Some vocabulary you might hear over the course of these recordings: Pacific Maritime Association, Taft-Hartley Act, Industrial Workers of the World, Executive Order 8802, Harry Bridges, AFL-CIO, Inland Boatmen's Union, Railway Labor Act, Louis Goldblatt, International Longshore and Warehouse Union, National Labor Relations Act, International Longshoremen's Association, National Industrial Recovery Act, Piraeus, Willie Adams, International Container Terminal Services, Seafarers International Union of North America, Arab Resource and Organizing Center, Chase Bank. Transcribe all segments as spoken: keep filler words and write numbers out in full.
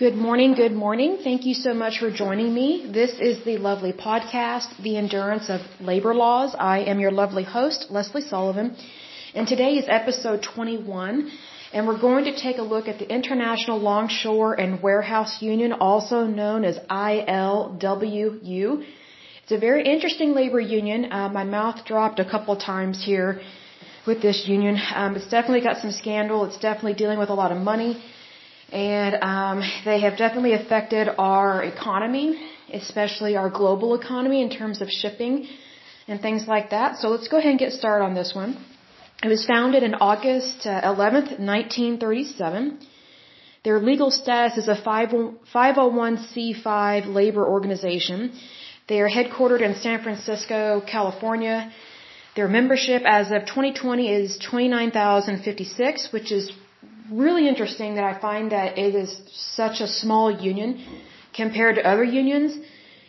Good morning, good morning. Thank you so much for joining me. This is the lovely podcast, The Endurance of Labor Laws. I am your lovely host, Leslie Sullivan, and today is episode twenty-one, and we're going to take a look at the International Longshore and Warehouse Union, also known as I L W U. It's a very interesting labor union. Uh, my mouth dropped a couple of times here with this union. Um, it's definitely got some scandal. It's definitely dealing with a lot of money. And um, they have definitely affected our economy, especially our global economy in terms of shipping and things like that. So let's go ahead and get started on this one. It was founded in August eleventh, nineteen thirty-seven. Their legal status is a five oh one c five labor organization. They are headquartered in San Francisco, California. Their membership as of twenty twenty is twenty-nine thousand fifty-six, which is really interesting that I find that it is such a small union compared to other unions.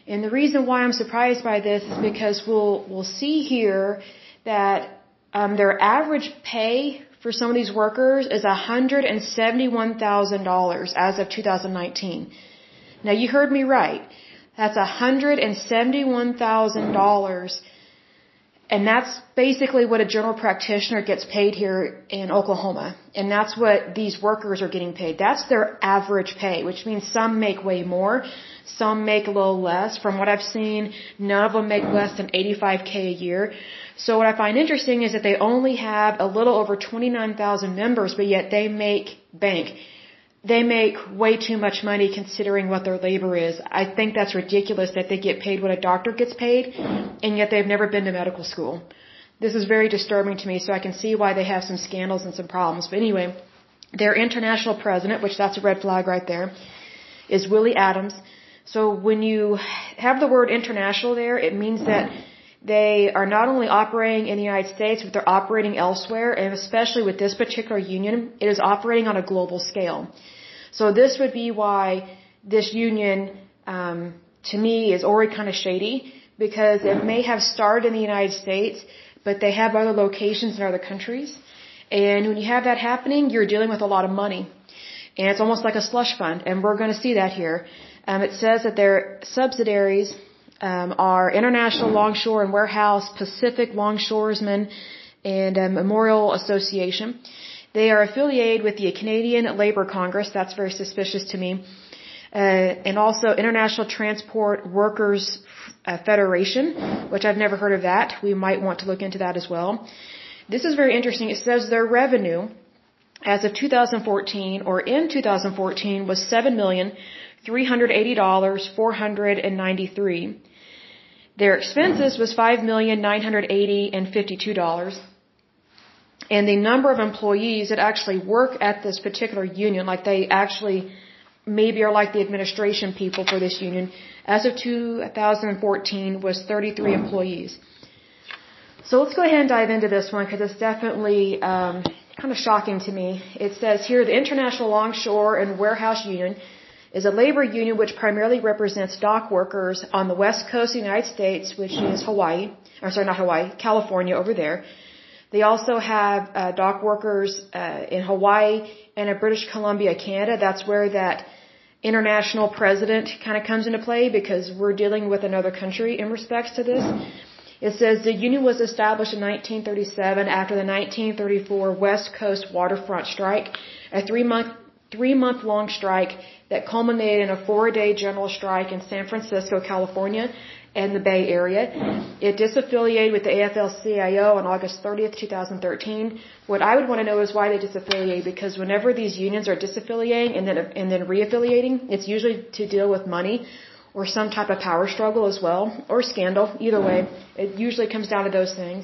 And the reason why I'm surprised by this is because we'll we'll see here that um, their average pay for some of these workers is one hundred seventy-one thousand dollars as of two thousand nineteen. Now, you heard me right. That's one hundred seventy-one thousand dollars. And that's basically what a general practitioner gets paid here in Oklahoma. And that's what these workers are getting paid. That's their average pay, which means some make way more, some make a little less. From what I've seen, none of them make less than eighty-five K a year. So what I find interesting is that they only have a little over twenty-nine thousand members, but yet they make bank. They make way too much money considering what their labor is. I think that's ridiculous that they get paid what a doctor gets paid, and yet they've never been to medical school. This is very disturbing to me, so I can see why they have some scandals and some problems. But anyway, their international president, which that's a red flag right there, is Willie Adams. So when you have the word international there, it means that they are not only operating in the United States, but they're operating elsewhere, and especially with this particular union, it is operating on a global scale. So this would be why this union, um, to me, is already kind of shady, because it may have started in the United States, but they have other locations in other countries. And when you have that happening, you're dealing with a lot of money. And it's almost like a slush fund, and we're going to see that here. Um, it says that their subsidiaries Um, our International Longshore and Warehouse, Pacific Longshoremen and uh, Memorial Association. They are affiliated with the Canadian Labor Congress. That's very suspicious to me. Uh, and also International Transport Workers uh, Federation, which I've never heard of that. We might want to look into that as well. This is very interesting. It says their revenue as of two thousand fourteen or in two thousand fourteen was seven million three hundred eighty thousand four hundred ninety-three dollars. Their expenses was five million nine hundred eighty thousand fifty-two dollars. And the number of employees that actually work at this particular union, like they actually maybe are like the administration people for this union, as of two thousand fourteen was thirty-three employees. So let's go ahead and dive into this one because it's definitely um, kind of shocking to me. It says here, the International Longshore and Warehouse Union is a labor union which primarily represents dock workers on the west coast of the United States, which is Hawaii. I'm sorry, not Hawaii, California over there. They also have uh, dock workers uh, in Hawaii and in British Columbia, Canada. That's where that international president kind of comes into play because we're dealing with another country in respects to this. It says the union was established in nineteen thirty-seven after the nineteen thirty-four West Coast waterfront strike, a three-month three-month-long strike that culminated in a four-day general strike in San Francisco, California, and the Bay Area. It disaffiliated with the A F L C I O on August thirtieth, two thousand thirteen. What I would want to know is why they disaffiliate, because whenever these unions are disaffiliating and then and then reaffiliating, it's usually to deal with money or some type of power struggle as well, or scandal. Either way, it usually comes down to those things.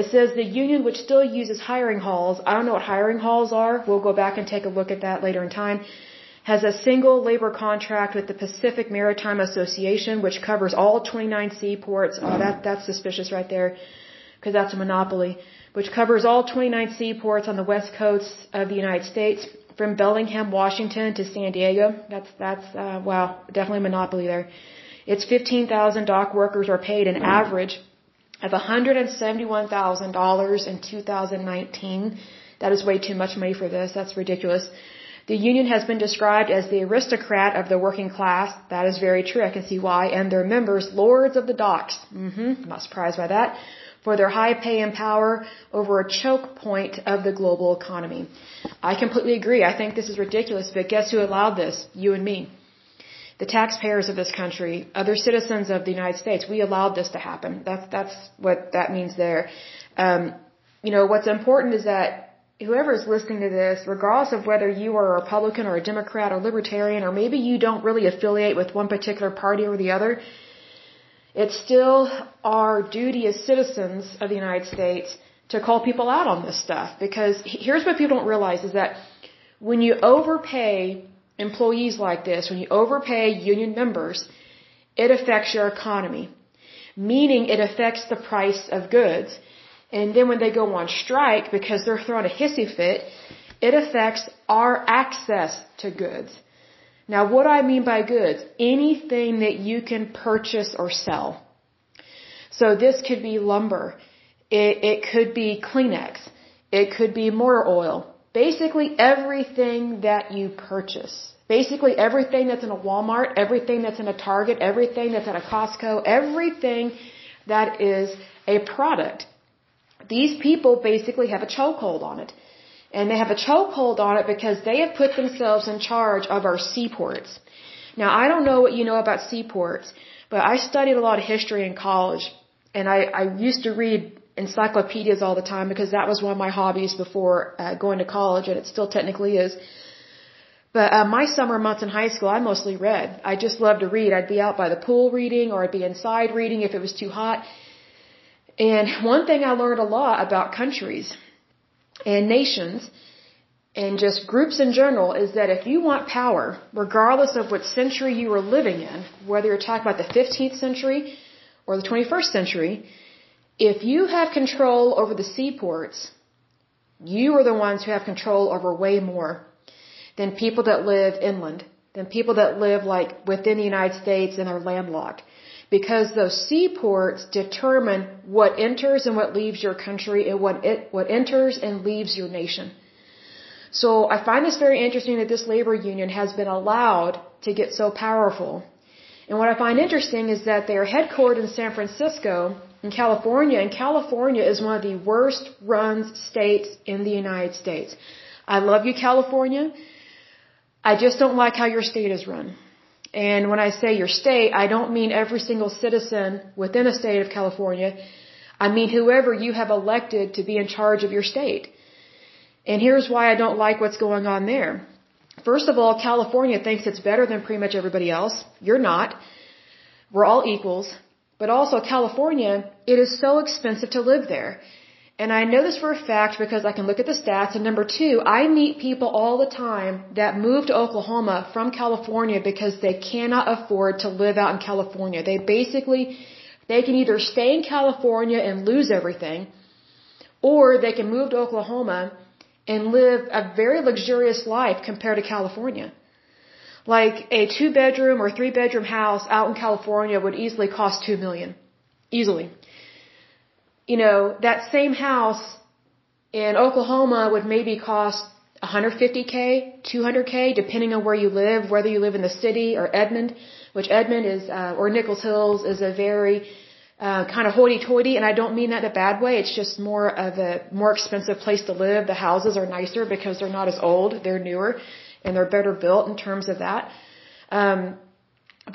It says the union, which still uses hiring halls, I don't know what hiring halls are, we'll go back and take a look at that later in time, has a single labor contract with the Pacific Maritime Association, which covers all twenty-nine seaports. Oh, that, that's suspicious right there, because that's a monopoly, which covers all twenty-nine seaports on the west coast of the United States, from Bellingham, Washington to San Diego. That's, that's uh, wow, definitely a monopoly there. Its fifteen thousand dock workers are paid an average of one hundred seventy-one thousand dollars in two thousand nineteen. That is way too much money for this. That's ridiculous. The union has been described as the aristocrat of the working class. That is very true. I can see why. And their members, lords of the docks. Mm-hmm. I'm not surprised by that. For their high pay and power over a choke point of the global economy. I completely agree. I think this is ridiculous, but guess who allowed this? You and me. The taxpayers of this country, other citizens of the United States, we allowed this to happen. That's, that's what that means there. Um, you know, what's important is that whoever is listening to this, regardless of whether you are a Republican or a Democrat or Libertarian, or maybe you don't really affiliate with one particular party or the other, it's still our duty as citizens of the United States to call people out on this stuff. Because here's what people don't realize is that when you overpay employees like this, when you overpay union members, it affects your economy. Meaning it affects the price of goods. And then when they go on strike because they're throwing a hissy fit, it affects our access to goods. Now, what do I mean by goods? Anything that you can purchase or sell. So this could be lumber. It, it could be Kleenex. It could be motor oil. Basically everything that you purchase. Basically everything that's in a Walmart, everything that's in a Target, everything that's at a Costco, everything that is a product. These people basically have a chokehold on it. And they have a chokehold on it because they have put themselves in charge of our seaports. Now, I don't know what you know about seaports, but I studied a lot of history in college. And I, I used to read encyclopedias all the time because that was one of my hobbies before uh, going to college, and it still technically is. But uh, my summer months in high school, I mostly read. I just loved to read. I'd be out by the pool reading, or I'd be inside reading if it was too hot. And one thing I learned a lot about countries and nations and just groups in general is that if you want power, regardless of what century you are living in, whether you're talking about the fifteenth century or the twenty-first century, if you have control over the seaports, you are the ones who have control over way more than people that live inland, than people that live like within the United States and are landlocked. Because those seaports determine what enters and what leaves your country and what it, what enters and leaves your nation. So I find this very interesting that this labor union has been allowed to get so powerful. And what I find interesting is that they are headquartered in San Francisco in California, and California is one of the worst run states in the United States. I love you, California. I just don't like how your state is run. And when I say your state, I don't mean every single citizen within the state of California. I mean whoever you have elected to be in charge of your state. And here's why I don't like what's going on there. First of all, California thinks it's better than pretty much everybody else. You're not. We're all equals. But also California, it is so expensive to live there. And I know this for a fact because I can look at the stats. And number two, I meet people all the time that move to Oklahoma from California because they cannot afford to live out in California. They basically, they can either stay in California and lose everything, or they can move to Oklahoma and live a very luxurious life compared to California. Like a two-bedroom or three-bedroom house out in California would easily cost two million dollars. Easily. You know, that same house in Oklahoma would maybe cost one hundred fifty thousand dollars, two hundred thousand dollars, depending on where you live, whether you live in the city or Edmond, which Edmond is, uh, or Nichols Hills is a very uh, kind of hoity-toity, and I don't mean that in a bad way. It's just more of a more expensive place to live. The houses are nicer because they're not as old, they're newer, and they're better built in terms of that. Um,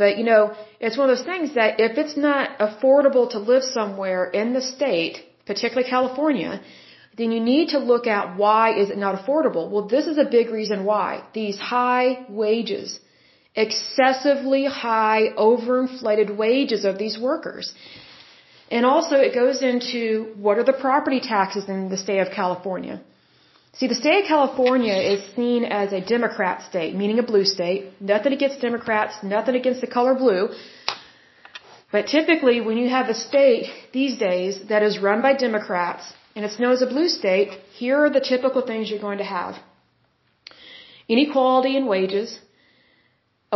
But, you know, it's one of those things that if it's not affordable to live somewhere in the state, particularly California, then you need to look at why is it not affordable. Well, this is a big reason why. These high wages, excessively high, overinflated wages of these workers. And also it goes into what are the property taxes in the state of California. See, the state of California is seen as a Democrat state, meaning a blue state. Nothing against Democrats, nothing against the color blue. But typically when you have a state these days that is run by Democrats and it's known as a blue state, here are the typical things you're going to have. Inequality in wages,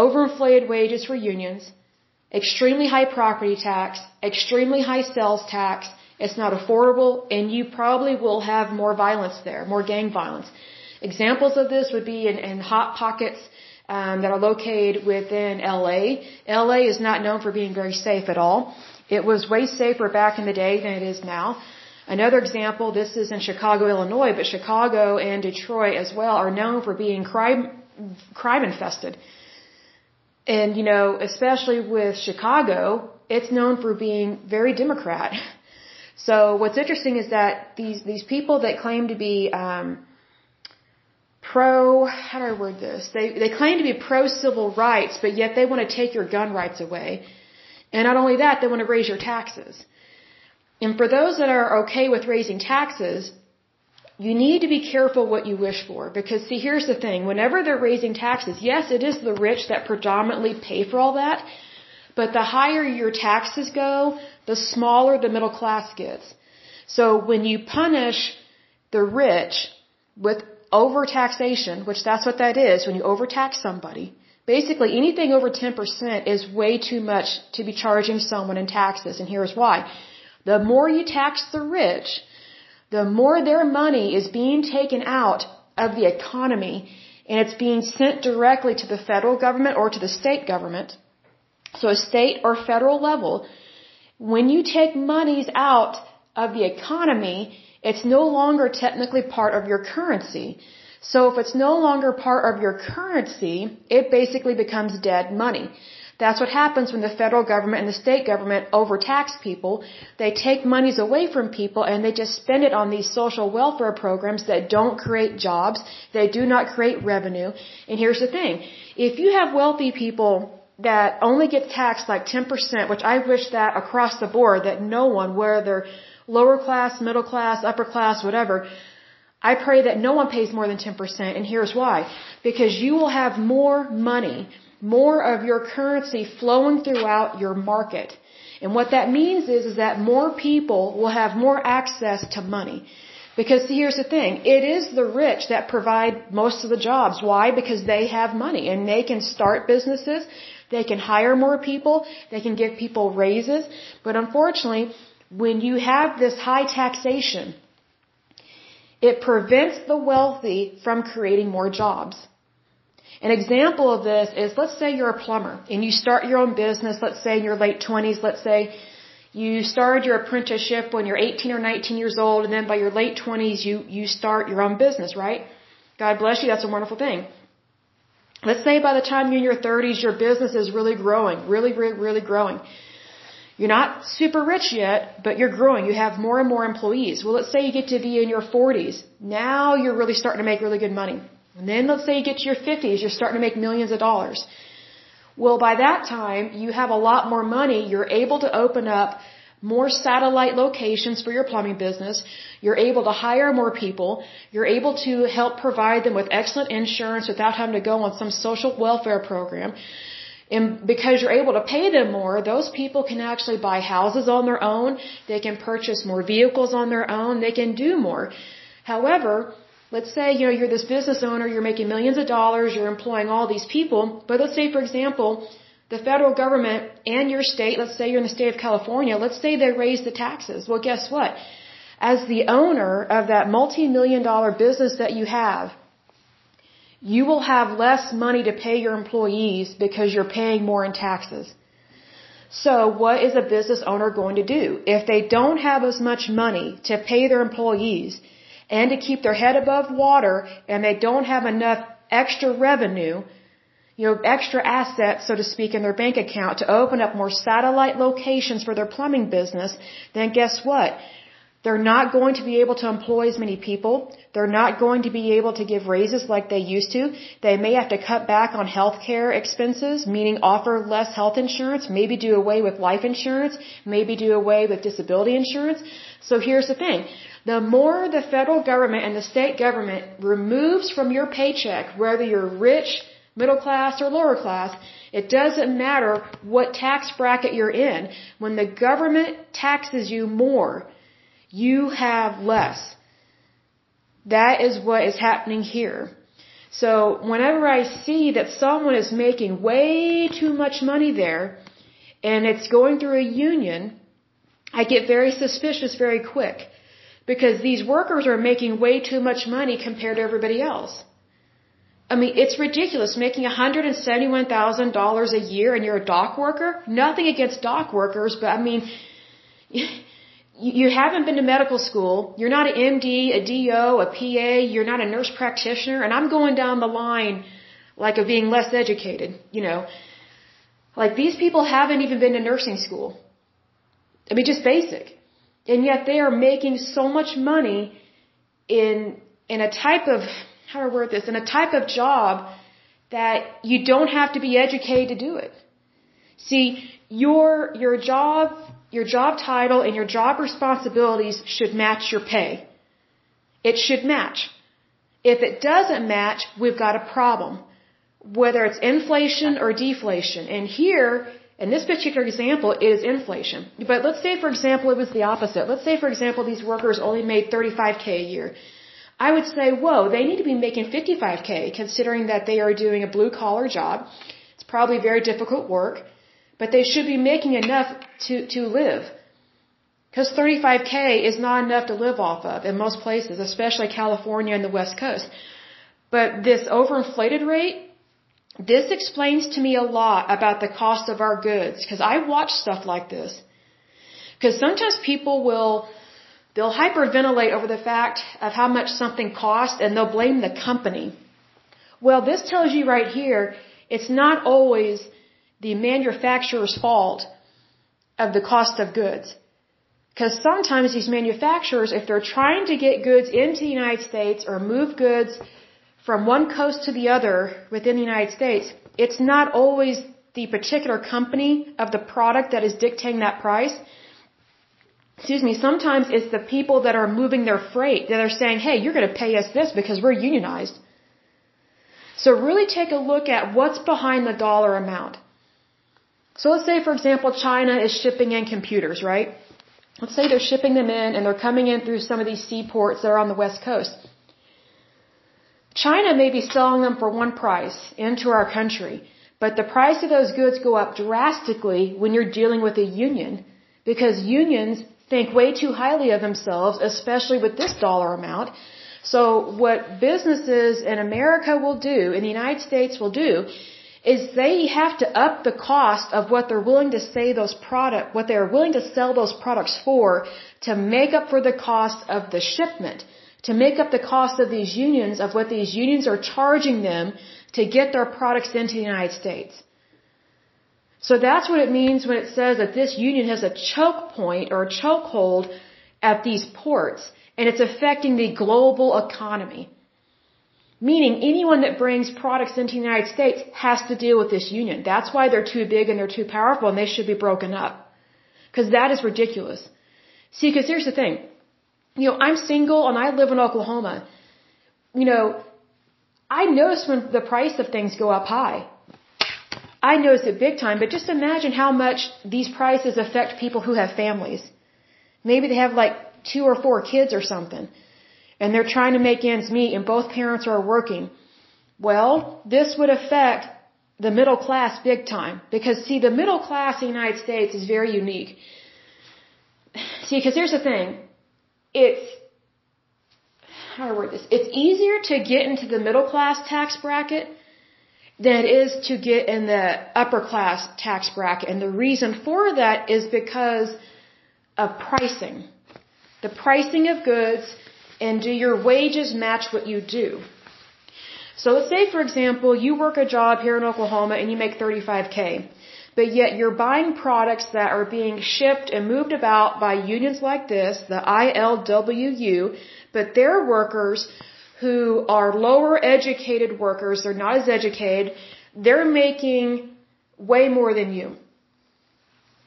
overinflated wages for unions, extremely high property tax, extremely high sales tax. It's not affordable, and you probably will have more violence there, more gang violence. Examples of this would be in, in hot pockets um, that are located within L A. L A is not known for being very safe at all. It was way safer back in the day than it is now. Another example, this is in Chicago, Illinois, but Chicago and Detroit as well are known for being crime, crime infested. And, you know, especially with Chicago, it's known for being very Democrat. So what's interesting is that these, these people that claim to be um, pro, how do I word this? They, they claim to be pro-civil rights, but yet they want to take your gun rights away. And not only that, they want to raise your taxes. And for those that are okay with raising taxes, you need to be careful what you wish for. Because, see, here's the thing. Whenever they're raising taxes, yes, it is the rich that predominantly pay for all that. But the higher your taxes go, the smaller the middle class gets. So when you punish the rich with overtaxation, which that's what that is, when you overtax somebody, basically anything over ten percent is way too much to be charging someone in taxes. And here's why. The more you tax the rich, the more their money is being taken out of the economy, and it's being sent directly to the federal government or to the state government. So a state or federal level, when you take monies out of the economy, it's no longer technically part of your currency. So if it's no longer part of your currency, it basically becomes dead money. That's what happens when the federal government and the state government overtax people. They take monies away from people and they just spend it on these social welfare programs that don't create jobs. They do not create revenue. And here's the thing. If you have wealthy people that only get taxed like ten percent, which I wish that across the board, that no one, whether lower class, middle class, upper class, whatever, I pray that no one pays more than ten percent. And here's why. Because you will have more money, more of your currency flowing throughout your market. And what that means is, is that more people will have more access to money. Because see, here's the thing. It is the rich that provide most of the jobs. Why? Because they have money and they can start businesses. They can hire more people. They can give people raises. But unfortunately, when you have this high taxation, it prevents the wealthy from creating more jobs. An example of this is, let's say you're a plumber and you start your own business, let's say in your late twenties, let's say you started your apprenticeship when you're eighteen or nineteen years old, and then by your late twenties you, you start your own business, right? God bless you, that's a wonderful thing. Let's say by the time you're in your thirties, your business is really growing, really, really, really growing. You're not super rich yet, but you're growing. You have more and more employees. Well, let's say you get to be in your forties. Now you're really starting to make really good money. And then let's say you get to your fifties, you're starting to make millions of dollars. Well, by that time, you have a lot more money. You're able to open up more satellite locations for your plumbing business. You're able to hire more people. You're able to help provide them with excellent insurance without having to go on some social welfare program. And because you're able to pay them more, those people can actually buy houses on their own. They can purchase more vehicles on their own. They can do more. However, let's say, you know, you're this business owner, you're making millions of dollars, you're employing all these people. But let's say, for example, the federal government and your state, let's say you're in the state of California, let's say they raise the taxes. Well, guess what? As the owner of that multi-million dollar business that you have, you will have less money to pay your employees because you're paying more in taxes. So what is a business owner going to do? If they don't have as much money to pay their employees and to keep their head above water, and they don't have enough extra revenue, you know, extra assets, so to speak, in their bank account to open up more satellite locations for their plumbing business, then guess what? They're not going to be able to employ as many people. They're not going to be able to give raises like they used to. They may have to cut back on health care expenses, meaning offer less health insurance, maybe do away with life insurance, maybe do away with disability insurance. So here's the thing. The more the federal government and the state government removes from your paycheck, whether you're rich, middle class, or lower class, it doesn't matter what tax bracket you're in. When the government taxes you more, you have less. That is what is happening here. So whenever I see that someone is making way too much money there, and it's going through a union, I get very suspicious very quick. because these workers are making way too much money compared to everybody else. I mean, it's ridiculous, making one hundred seventy-one thousand dollars a year and you're a dock worker. Nothing against dock workers, but I mean, you haven't been to medical school. You're not an M D, a D O, a P A. You're not a nurse practitioner. And I'm going down the line like of being less educated, you know. Like, these people haven't even been to nursing school. I mean, just basic. And yet they are making so much money in in a type of, how do I word this, in a type of job that you don't have to be educated to do it. See, your your job, your job title and your job responsibilities should match your pay. It should match. If it doesn't match, we've got a problem, whether it's inflation or deflation. And here, in this particular example, it is inflation. But let's say, for example, it was the opposite. Let's say, for example, these workers only made thirty-five K a year. I would say, whoa, they need to be making fifty-five K, considering that they are doing a blue-collar job. It's probably very difficult work, but they should be making enough to, to live. Because thirty-five K is not enough to live off of in most places, especially California and the West Coast. But this overinflated rate, this explains to me a lot about the cost of our goods, because I watch stuff like this. Because sometimes people will, they'll hyperventilate over the fact of how much something costs, and they'll blame the company. Well, this tells you right here, it's not always the manufacturer's fault of the cost of goods. Because sometimes these manufacturers, if they're trying to get goods into the United States or move goods from one coast to the other within the United States, it's not always the particular company of the product that is dictating that price. Excuse me, sometimes it's the people that are moving their freight that are saying, hey, you're going to pay us this because we're unionized. So really take a look at what's behind the dollar amount. So let's say, for example, China is shipping in computers, right? Let's say they're shipping them in and they're coming in through some of these seaports that are on the West Coast. China may be selling them for one price into our country, but the price of those goods go up drastically when you're dealing with a union, because unions think way too highly of themselves, especially with this dollar amount. So what businesses in America will do, in the United States will do, is they have to up the cost of what they're willing to say those product, what they're willing to sell those products for, to make up for the cost of the shipment, to make up the cost of these unions, of what these unions are charging them to get their products into the United States. So that's what it means when it says that this union has a choke point or a chokehold at these ports, and it's affecting the global economy. Meaning, anyone that brings products into the United States has to deal with this union. That's why they're too big and they're too powerful and they should be broken up. Because that is ridiculous. See, because here's the thing. You know, I'm single and I live in Oklahoma. You know, I notice when the price of things go up high. I notice it big time, but just imagine how much these prices affect people who have families. Maybe they have like two or four kids or something, and they're trying to make ends meet and both parents are working. Well, this would affect the middle class big time, because see, the middle class in the United States is very unique. See, because here's the thing. It's, how do I word this? It's easier to get into the middle class tax bracket than it is to get in the upper class tax bracket. And the reason for that is because of pricing. The pricing of goods, and do your wages match what you do? So let's say, for example, you work a job here in Oklahoma and you make thirty-five K, but yet you're buying products that are being shipped and moved about by unions like this, the I L W U, but they're workers who are lower educated workers, they're not as educated, they're making way more than you.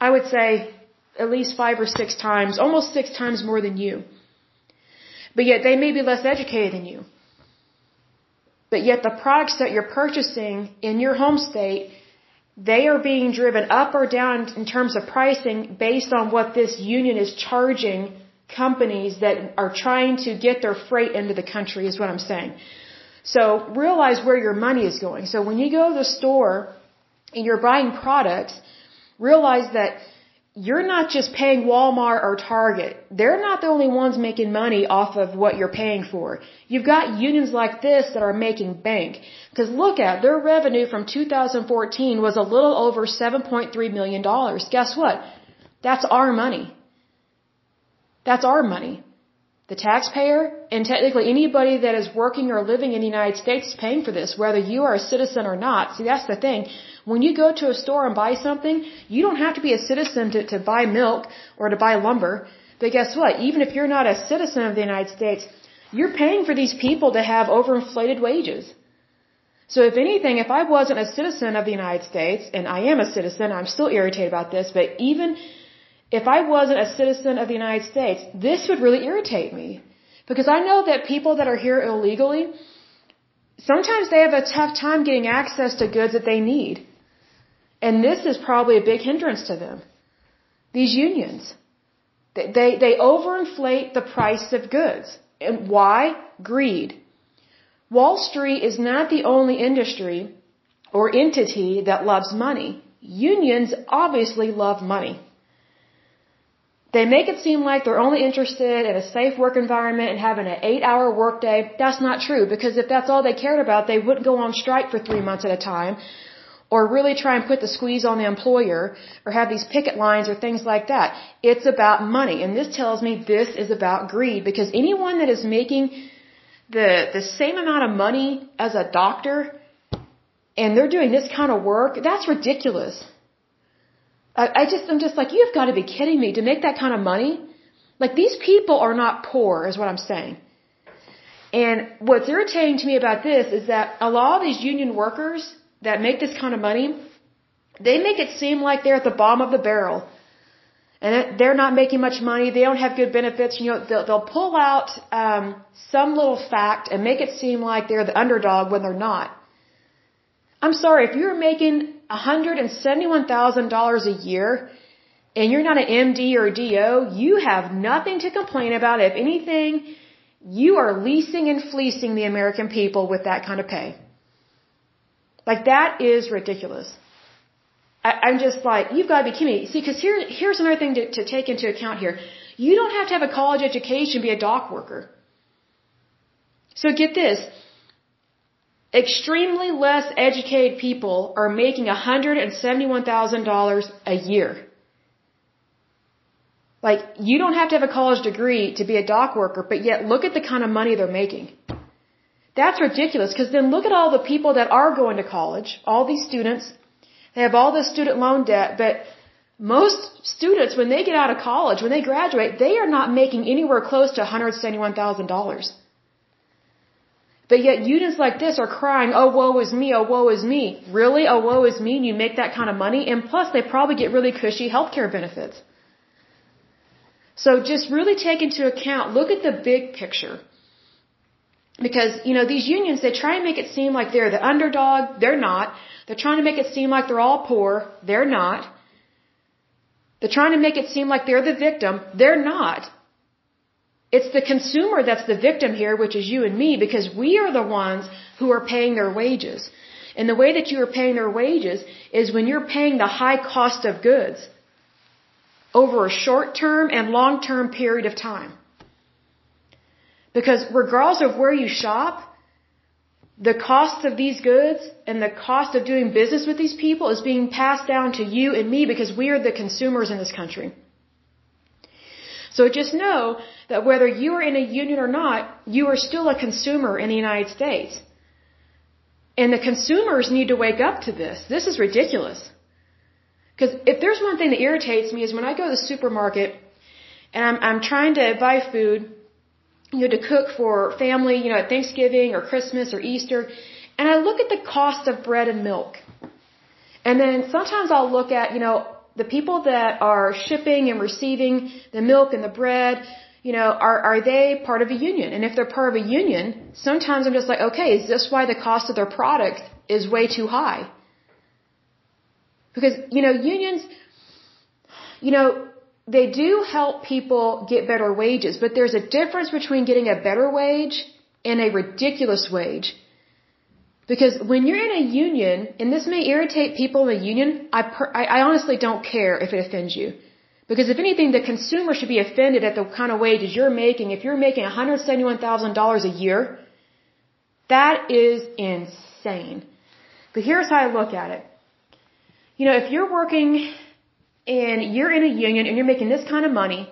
I would say at least five or six times, almost six times more than you. But yet they may be less educated than you. But yet the products that you're purchasing in your home state, they are being driven up or down in terms of pricing based on what this union is charging companies that are trying to get their freight into the country, is what I'm saying. So realize where your money is going. So when you go to the store and you're buying products, realize that you're not just paying Walmart or Target. They're not the only ones making money off of what you're paying for. You've got unions like this that are making bank. Because look at, their revenue from two thousand fourteen was a little over seven point three million dollars. Guess what? That's our money. That's our money. The taxpayer, and technically anybody that is working or living in the United States is paying for this, whether you are a citizen or not. See, that's the thing. When you go to a store and buy something, you don't have to be a citizen to, to buy milk or to buy lumber. But guess what? Even if you're not a citizen of the United States, you're paying for these people to have overinflated wages. So if anything, if I wasn't a citizen of the United States, and I am a citizen, I'm still irritated about this, but even if I wasn't a citizen of the United States, this would really irritate me. Because I know that people that are here illegally, sometimes they have a tough time getting access to goods that they need. And this is probably a big hindrance to them. These unions, they, they, they overinflate the price of goods. And why? Greed. Wall Street is not the only industry or entity that loves money. Unions obviously love money. They make it seem like they're only interested in a safe work environment and having an eight-hour workday. That's not true, because if that's all they cared about, they wouldn't go on strike for three months at a time, or really try and put the squeeze on the employer, or have these picket lines or things like that. It's about money. And this tells me this is about greed, because anyone that is making the, the same amount of money as a doctor and they're doing this kind of work, that's ridiculous. I, I just, I'm just like, you've got to be kidding me to make that kind of money. Like, these people are not poor is what I'm saying. And what's irritating to me about this is that a lot of these union workers that make this kind of money, they make it seem like they're at the bottom of the barrel. And they're not making much money. They don't have good benefits. You know, they'll, they'll pull out um, some little fact and make it seem like they're the underdog when they're not. I'm sorry, if you're making one hundred seventy-one thousand dollars a year and you're not an M D or a D O, you have nothing to complain about. If anything, you are leasing and fleecing the American people with that kind of pay. Like, that is ridiculous. I, I'm just like, you've got to be kidding me. See, because here, here's another thing to, to take into account here. You don't have to have a college education to be a dock worker. So get this. Extremely less educated people are making one hundred seventy-one thousand dollars a year. Like, you don't have to have a college degree to be a dock worker, but yet look at the kind of money they're making. That's ridiculous, because then look at all the people that are going to college, all these students. They have all this student loan debt, but most students, when they get out of college, when they graduate, they are not making anywhere close to one hundred seventy-one thousand dollars. But yet unions like this are crying, oh, woe is me, oh, woe is me. Really? Oh, woe is me, and you make that kind of money? And plus, they probably get really cushy health care benefits. So just really take into account, look at the big picture. Because, you know, these unions, they try and make it seem like they're the underdog. They're not. They're trying to make it seem like they're all poor. They're not. They're trying to make it seem like they're the victim. They're not. It's the consumer that's the victim here, which is you and me, because we are the ones who are paying their wages. And the way that you are paying their wages is when you're paying the high cost of goods over a short-term and long-term period of time. Because regardless of where you shop, the cost of these goods and the cost of doing business with these people is being passed down to you and me, because we are the consumers in this country. So just know that whether you are in a union or not, you are still a consumer in the United States. And the consumers need to wake up to this. This is ridiculous. Because if there's one thing that irritates me is when I go to the supermarket and I'm, I'm trying to buy food, you know, to cook for family, you know, at Thanksgiving or Christmas or Easter. And I look at the cost of bread and milk. And then sometimes I'll look at, you know, the people that are shipping and receiving the milk and the bread, you know, are, are they part of a union? And if they're part of a union, sometimes I'm just like, okay, is this why the cost of their product is way too high? Because, you know, unions, you know, they do help people get better wages, but there's a difference between getting a better wage and a ridiculous wage. Because when you're in a union, and this may irritate people in a union, I, per, I, I honestly don't care if it offends you. Because if anything, the consumer should be offended at the kind of wages you're making. If you're making one hundred seventy-one thousand dollars a year, that is insane. But here's how I look at it. You know, if you're working and you're in a union and you're making this kind of money,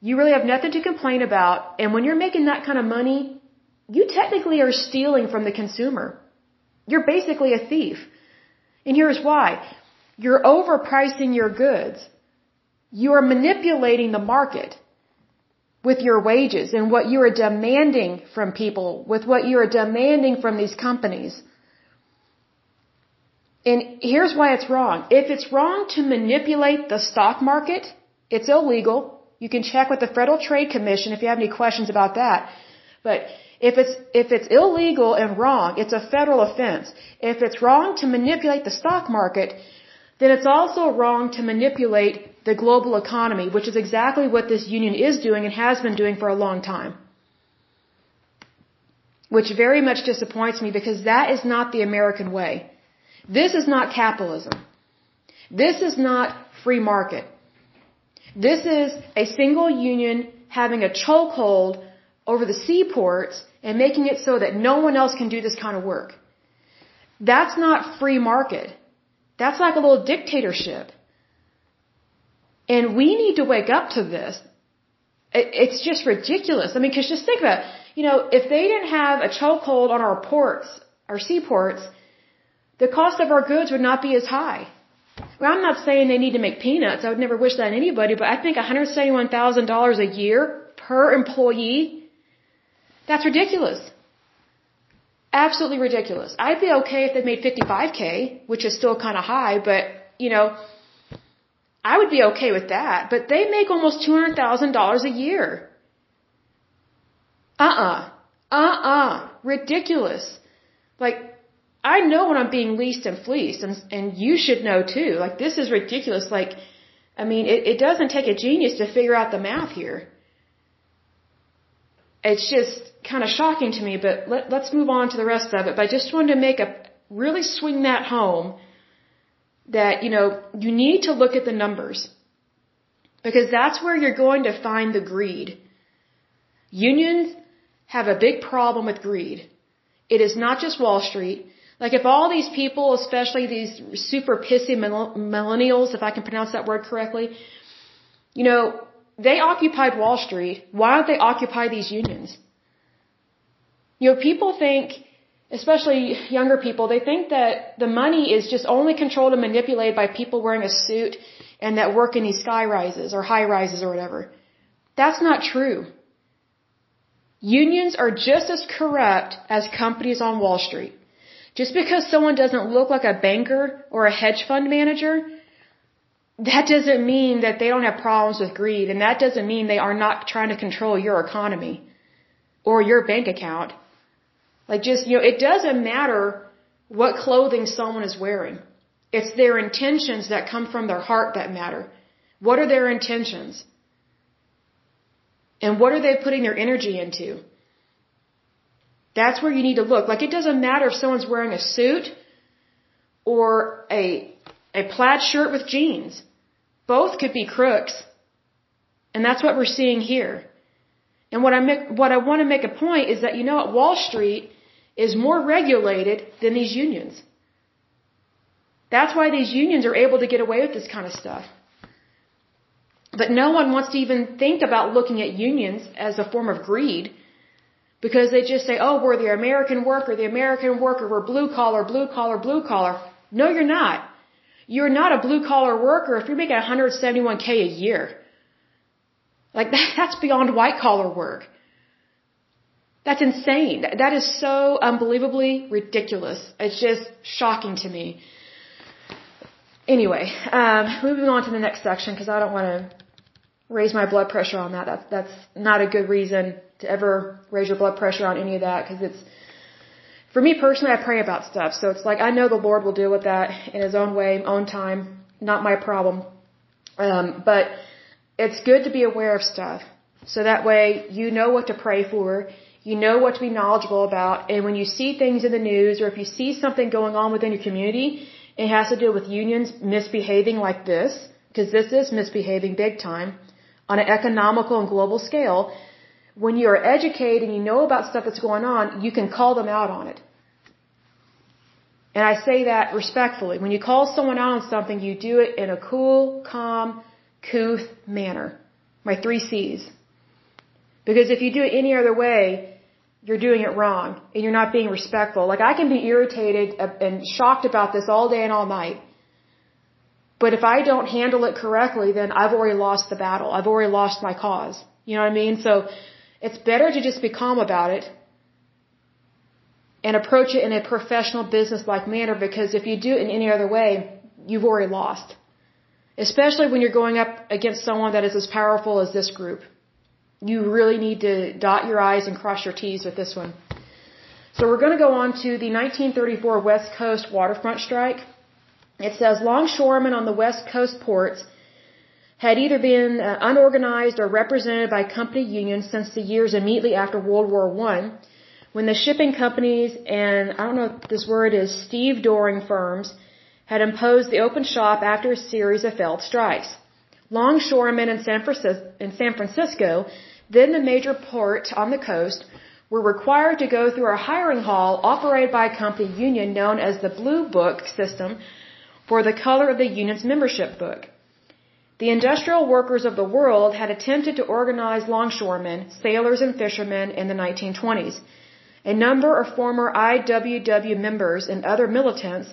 you really have nothing to complain about. And when you're making that kind of money, you technically are stealing from the consumer. You're basically a thief. And here's why. You're overpricing your goods. You are manipulating the market with your wages and what you are demanding from people, with what you are demanding from these companies. And here's why it's wrong. If it's wrong to manipulate the stock market, it's illegal. You can check with the Federal Trade Commission if you have any questions about that. But if it's if it's illegal and wrong, it's a federal offense. If it's wrong to manipulate the stock market, then it's also wrong to manipulate the global economy, which is exactly what this union is doing and has been doing for a long time. Which very much disappoints me, because that is not the American way. This is not capitalism. This is not free market. This is a single union having a chokehold over the seaports and making it so that no one else can do this kind of work. That's not free market. That's like a little dictatorship. And we need to wake up to this. It's just ridiculous. I mean, because just think about it. You know, if they didn't have a chokehold on our ports, our seaports, the cost of our goods would not be as high. Well, I'm not saying they need to make peanuts. I would never wish that on anybody. But I think one hundred seventy-one thousand dollars a year per employee, that's ridiculous. Absolutely ridiculous. I'd be okay if they made fifty-five K, which is still kind of high. But, you know, I would be okay with that, but they make almost two hundred thousand dollars a year. Uh-uh. Uh-uh. Ridiculous. Like, I know when I'm being leased and fleeced, and and you should know too. Like, this is ridiculous. Like, I mean, it, it doesn't take a genius to figure out the math here. It's just kind of shocking to me, but let, let's move on to the rest of it. But I just wanted to make a, really swing that home. That, you know, you need to look at the numbers, because that's where you're going to find the greed. Unions have a big problem with greed. It is not just Wall Street. Like, if all these people, especially these super pissy millennials, if I can pronounce that word correctly, you know, they occupied Wall Street. Why don't they occupy these unions? You know, people think, especially younger people, they think that the money is just only controlled and manipulated by people wearing a suit and that work in these sky rises or high rises or whatever. That's not true. Unions are just as corrupt as companies on Wall Street. Just because someone doesn't look like a banker or a hedge fund manager, that doesn't mean that they don't have problems with greed, and that doesn't mean they are not trying to control your economy or your bank account. Like, just, you know, it doesn't matter what clothing someone is wearing. It's their intentions that come from their heart that matter. What are their intentions? And what are they putting their energy into? That's where you need to look. Like, it doesn't matter if someone's wearing a suit or a, a plaid shirt with jeans. Both could be crooks. And that's what we're seeing here. And what I make, what I want to make a point is that, you know what, Wall Street is more regulated than these unions. That's why these unions are able to get away with this kind of stuff. But no one wants to even think about looking at unions as a form of greed, because they just say, oh, we're the American worker, the American worker, we're blue collar, blue collar, blue collar. No, you're not. You're not a blue collar worker if you're making one hundred seventy-one K a year. Like, that's beyond white-collar work. That's insane. That is so unbelievably ridiculous. It's just shocking to me. Anyway, um, moving on to the next section, because I don't want to raise my blood pressure on that. That's, that's not a good reason to ever raise your blood pressure on any of that, because it's, for me personally, I pray about stuff. So it's like, I know the Lord will deal with that in His own way, own time, not my problem. Um, but... It's good to be aware of stuff, so that way you know what to pray for, you know what to be knowledgeable about, and when you see things in the news, or if you see something going on within your community, it has to do with unions misbehaving like this, because this is misbehaving big time on an economical and global scale. When you're educated and you know about stuff that's going on, you can call them out on it. And I say that respectfully. When you call someone out on something, you do it in a cool, calm, couth manner. My three C's. Because if you do it any other way, you're doing it wrong and you're not being respectful. Like, I can be irritated and shocked about this all day and all night. But if I don't handle it correctly, then I've already lost the battle. I've already lost my cause. You know what I mean? So it's better to just be calm about it and approach it in a professional, business-like manner, because if you do it in any other way, you've already lost. Especially when you're going up against someone that is as powerful as this group. You really need to dot your I's and cross your T's with this one. So we're going to go on to the nineteen thirty-four West Coast waterfront strike. It says longshoremen on the West Coast ports had either been uh, unorganized or represented by company unions since the years immediately after World War One, when the shipping companies and, I don't know what this word is, stevedoring firms had imposed the open shop after a series of failed strikes. Longshoremen in San Francisco, in San Francisco, then the major port on the coast, were required to go through a hiring hall operated by a company union known as the Blue Book system for the color of the union's membership book. The Industrial Workers of the World had attempted to organize longshoremen, sailors, and fishermen in the nineteen twenties. A number of former I W W members and other militants,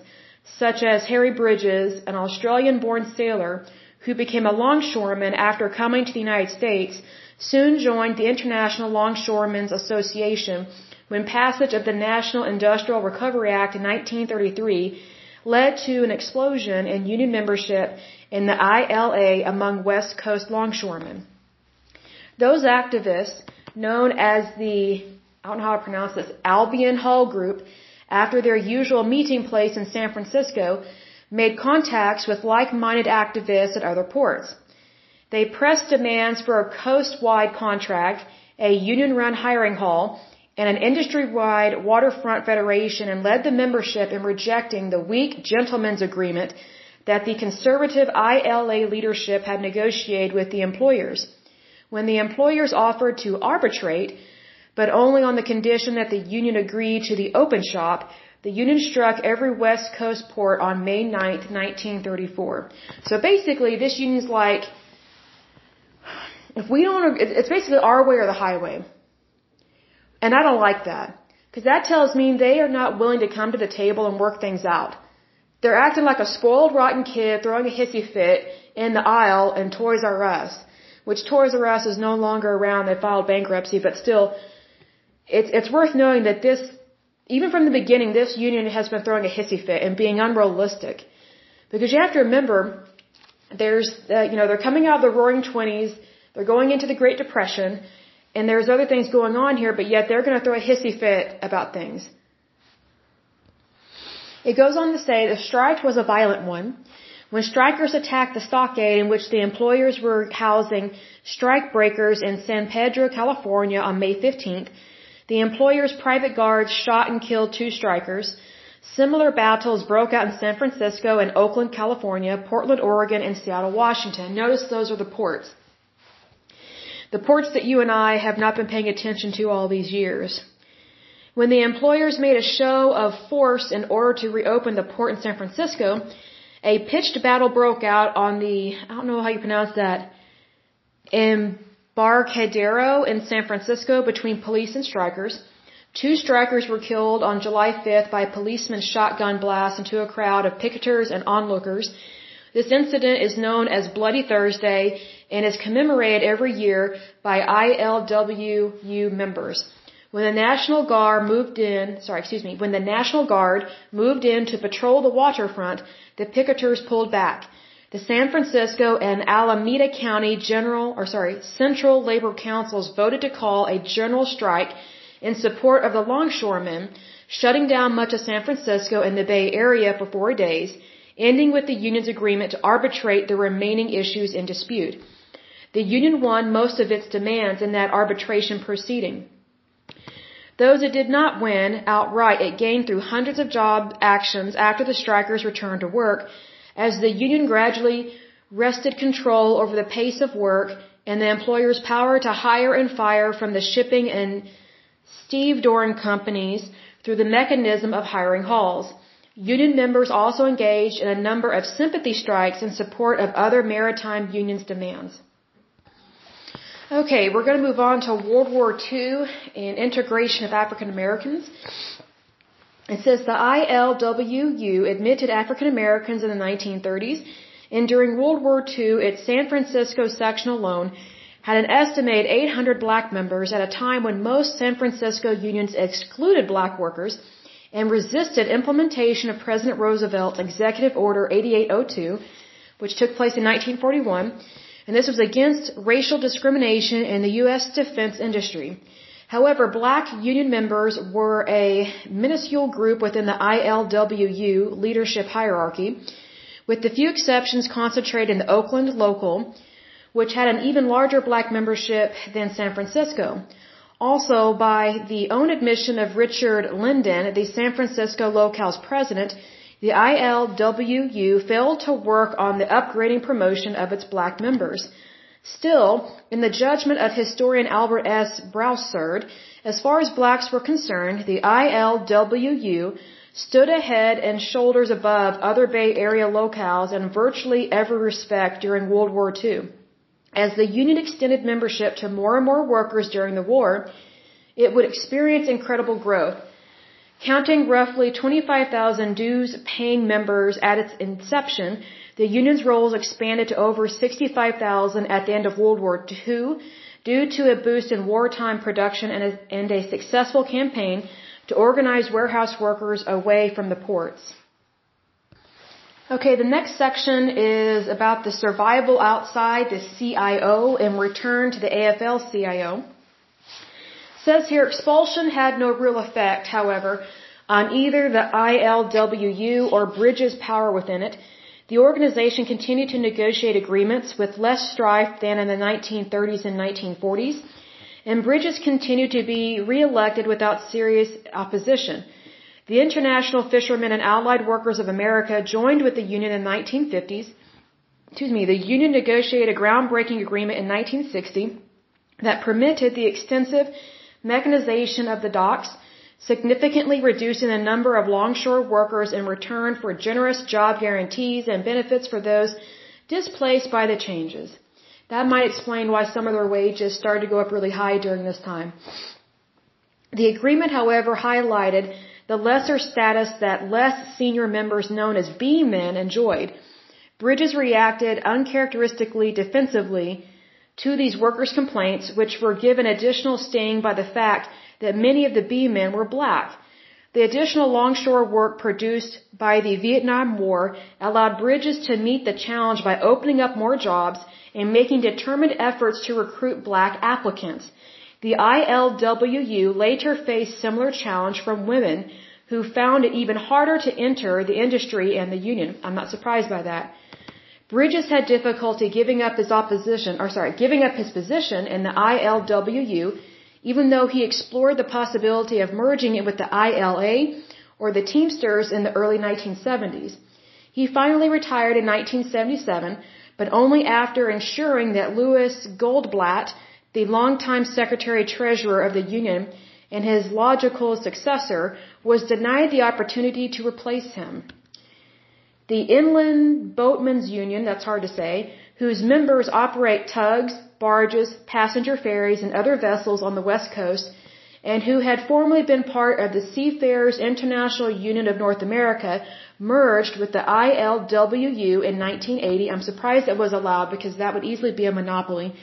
such as Harry Bridges, an Australian-born sailor who became a longshoreman after coming to the United States, soon joined the International Longshoremen's Association when passage of the National Industrial Recovery Act in nineteen thirty-three led to an explosion in union membership in the I L A among West Coast longshoremen. Those activists, known as the, I don't know how to pronounce this, Albion Hall Group, after their usual meeting place in San Francisco, made contacts with like-minded activists at other ports. They pressed demands for a coast-wide contract, a union-run hiring hall, and an industry-wide waterfront federation, and led the membership in rejecting the weak gentleman's agreement that the conservative I L A leadership had negotiated with the employers, when the employers offered to arbitrate, but only on the condition that the union agreed to the open shop. The union struck every West Coast port on May ninth, nineteen thirty-four. So basically, this union's like, if we don't, it's basically our way or the highway. And I don't like that, because that tells me they are not willing to come to the table and work things out. They're acting like a spoiled, rotten kid throwing a hissy fit in the aisle in Toys R Us, which Toys R Us is no longer around. They filed bankruptcy, but still, It's it's worth knowing that this, even from the beginning, this union has been throwing a hissy fit and being unrealistic, because you have to remember, there's uh, you know they're coming out of the Roaring Twenties, they're going into the Great Depression, and there's other things going on here, but yet they're going to throw a hissy fit about things. It goes on to say the strike was a violent one. When strikers attacked the stockade in which the employers were housing strikebreakers in San Pedro, California, on May fifteenth. The employer's private guards shot and killed two strikers. Similar battles broke out in San Francisco and Oakland, California, Portland, Oregon, and Seattle, Washington. Notice those are the ports. The ports that you and I have not been paying attention to all these years. When the employers made a show of force in order to reopen the port in San Francisco, a pitched battle broke out on the, I don't know how you pronounce that, in Barcadero in San Francisco between police and strikers. Two strikers were killed on July fifth by a policeman's shotgun blast into a crowd of picketers and onlookers. This incident is known as Bloody Thursday and is commemorated every year by I L W U members. When the National Guard moved in, sorry, excuse me, when the National Guard moved in to patrol the waterfront, the picketers pulled back. The San Francisco and Alameda County General, or sorry, Central Labor Councils voted to call a general strike in support of the longshoremen, shutting down much of San Francisco and the Bay Area for four days, ending with the union's agreement to arbitrate the remaining issues in dispute. The union won most of its demands in that arbitration proceeding. Those it did not win outright, it gained through hundreds of job actions after the strikers returned to work, as the union gradually wrested control over the pace of work and the employer's power to hire and fire from the shipping and stevedoring companies through the mechanism of hiring hauls. Union members also engaged in a number of sympathy strikes in support of other maritime unions' demands. Okay, we're going to move on to World War Two and integration of African Americans. It says the I L W U admitted African Americans in the nineteen thirties, and during World War Two, its San Francisco section alone had an estimated eight hundred black members at a time when most San Francisco unions excluded black workers and resisted implementation of President Roosevelt's Executive Order eighty-eight oh two, which took place in nineteen forty-one. And this was against racial discrimination in the U S defense industry. However, black union members were a minuscule group within the I L W U leadership hierarchy, with the few exceptions concentrated in the Oakland local, which had an even larger black membership than San Francisco. Also, by the own admission of Richard Linden, the San Francisco local's president, the I L W U failed to work on the upgrading promotion of its black members. Still, in the judgment of historian Albert S. Brassard, as far as blacks were concerned, the I L W U stood a head and shoulders above other Bay Area locales in virtually every respect during World War Two. As the union extended membership to more and more workers during the war, it would experience incredible growth, counting roughly twenty-five thousand dues-paying members at its inception. The union's roles expanded to over sixty-five thousand at the end of World War Two due to a boost in wartime production and a, and a successful campaign to organize warehouse workers away from the ports. Okay, the next section is about the survival outside the C I O and return to the A F L C I O. Says here, expulsion had no real effect, however, on either the I L W U or Bridges' power within it. The organization continued to negotiate agreements with less strife than in the nineteen thirties and nineteen forties, and Bridges continued to be reelected without serious opposition. The International Fishermen and Allied Workers of America joined with the union in the nineteen fifties. Excuse me, the union negotiated a groundbreaking agreement in nineteen sixty that permitted the extensive mechanization of the docks, significantly reducing the number of longshore workers in return for generous job guarantees and benefits for those displaced by the changes. That might explain why some of their wages started to go up really high during this time. The agreement, however, highlighted the lesser status that less senior members known as B-men enjoyed. Bridges reacted uncharacteristically defensively to these workers' complaints, which were given additional sting by the fact that many of the B-men were black. The additional longshore work produced by the Vietnam War allowed Bridges to meet the challenge by opening up more jobs and making determined efforts to recruit black applicants. The I L W U later faced similar challenge from women who found it even harder to enter the industry and the union. I'm not surprised by that. Bridges had difficulty giving up his opposition, or sorry, giving up his position in the I L W U, even though he explored the possibility of merging it with the I L A or the Teamsters in the early nineteen seventies. He finally retired in nineteen seventy-seven, but only after ensuring that Louis Goldblatt, the longtime Secretary-Treasurer of the Union and his logical successor, was denied the opportunity to replace him. The Inland Boatmen's Union, that's hard to say, whose members operate tugs, barges, passenger ferries, and other vessels on the West Coast, and who had formerly been part of the Seafarers International Union of North America, merged with the I L W U in nineteen eighty. I'm surprised it was allowed because that would easily be a monopoly.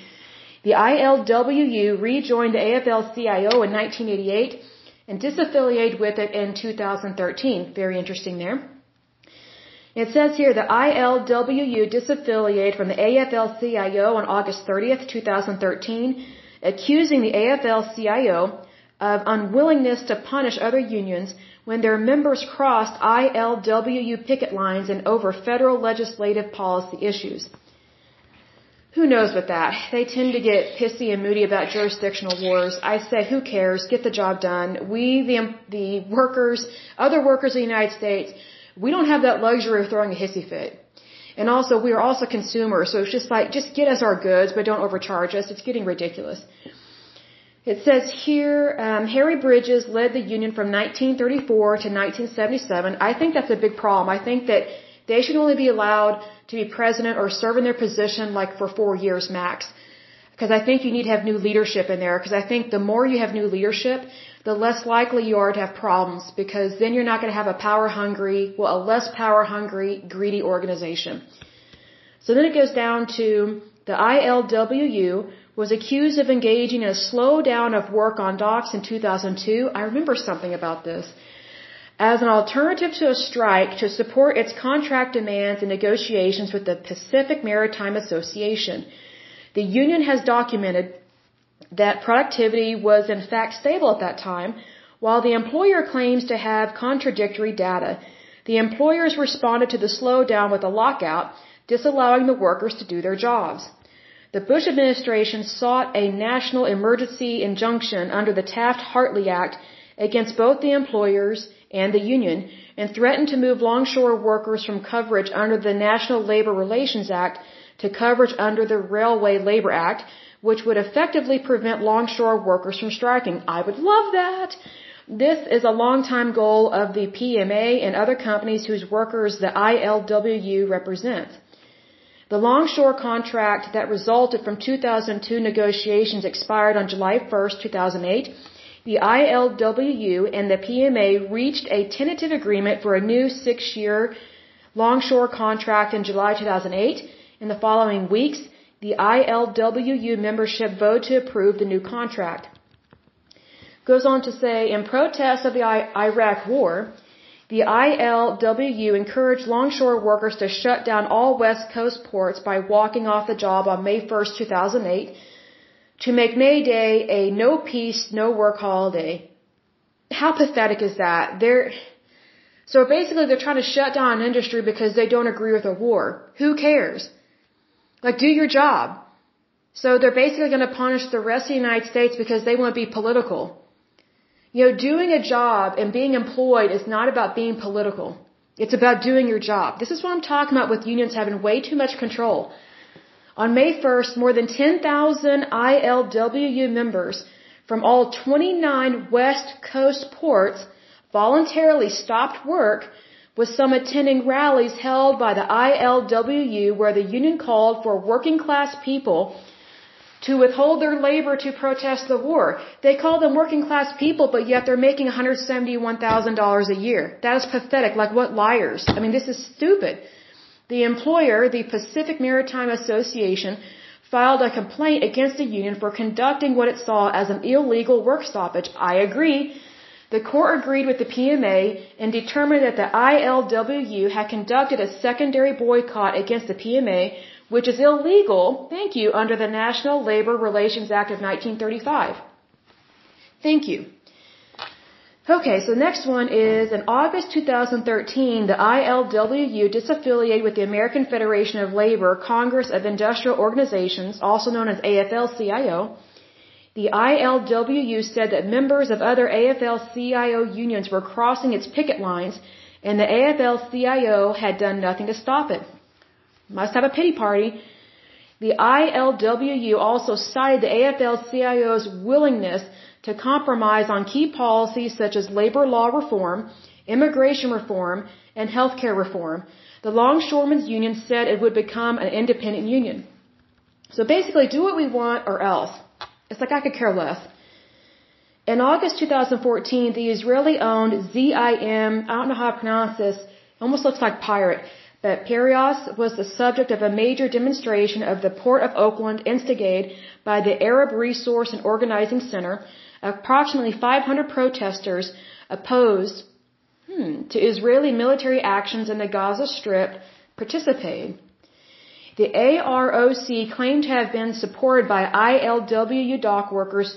The I L W U rejoined the A F L C I O in nineteen eighty-eight and disaffiliated with it in two thousand thirteen. Very interesting there. It says here the I L W U disaffiliated from the A F L C I O on August thirtieth, two thousand thirteen, accusing the A F L C I O of unwillingness to punish other unions when their members crossed I L W U picket lines and over federal legislative policy issues. Who knows with that? They tend to get pissy and moody about jurisdictional wars. I say, who cares? Get the job done. We, the, the workers, other workers of the United States, we don't have that luxury of throwing a hissy fit. And also, we are also consumers, so it's just like, just get us our goods, but don't overcharge us. It's getting ridiculous. It says here, um, Harry Bridges led the union from nineteen thirty-four to nineteen seventy-seven. I think that's a big problem. I think that they should only be allowed to be president or serve in their position like for four years max. Because I think you need to have new leadership in there. Because I think the more you have new leadership, the less likely you are to have problems. Because then you're not going to have a power-hungry, well, a less power-hungry, greedy organization. So then it goes down to the I L W U was accused of engaging in a slowdown of work on docks in two thousand two. I remember something about this. As an alternative to a strike to support its contract demands and negotiations with the Pacific Maritime Association. The union has documented that productivity was in fact stable at that time, while the employer claims to have contradictory data. The employers responded to the slowdown with a lockout, disallowing the workers to do their jobs. The Bush administration sought a national emergency injunction under the Taft-Hartley Act against both the employers and the union, and threatened to move longshore workers from coverage under the National Labor Relations Act to coverage under the Railway Labor Act, which would effectively prevent longshore workers from striking. I would love that. This is a long-time goal of the P M A and other companies whose workers the I L W U represents. The longshore contract that resulted from two thousand two negotiations expired on July first, two thousand eight. The I L W U and the P M A reached a tentative agreement for a new six-year longshore contract in July two thousand eight. In the following weeks, the I L W U membership voted to approve the new contract. Goes on to say, in protest of the Iraq War, the I L W U encouraged longshore workers to shut down all West Coast ports by walking off the job on May first, two thousand eight, to make May Day a no-peace, no-work holiday. How pathetic is that? They're... So basically, they're trying to shut down an industry because they don't agree with a war. Who cares? Like, do your job. So they're basically going to punish the rest of the United States because they want to be political. You know, doing a job and being employed is not about being political. It's about doing your job. This is what I'm talking about with unions having way too much control. On May first, more than ten thousand I L W U members from all twenty-nine West Coast ports voluntarily stopped work, with some attending rallies held by the I L W U where the union called for working-class people to withhold their labor to protest the war. They call them working-class people, but yet they're making one hundred seventy-one thousand dollars a year. That is pathetic. Like, what liars? I mean, this is stupid. The employer, the Pacific Maritime Association, filed a complaint against the union for conducting what it saw as an illegal work stoppage. I agree. The court agreed with the P M A and determined that the I L W U had conducted a secondary boycott against the P M A, which is illegal, thank you, under the National Labor Relations Act of nineteen thirty-five. Thank you. Okay, so the next one is, in August two thousand thirteen, the I L W U disaffiliated with the American Federation of Labor, Congress of Industrial Organizations, also known as A F L C I O. The I L W U said that members of other A F L C I O unions were crossing its picket lines, and the A F L C I O had done nothing to stop it. Must have a pity party. The I L W U also cited the A F L C I O's willingness to compromise on key policies such as labor law reform, immigration reform, and health care reform. The Longshoremen's Union said it would become an independent union. So basically, do what we want or else. It's like I could care less. In August two thousand fourteen, the Israeli-owned Z I M, I don't know how to pronounce this, almost looks like pirate, but Piraeus was the subject of a major demonstration of the Port of Oakland instigated by the Arab Resource and Organizing Center. Approximately five hundred protesters opposed hmm, to Israeli military actions in the Gaza Strip participated. The A R O C claimed to have been supported by I L W U dock workers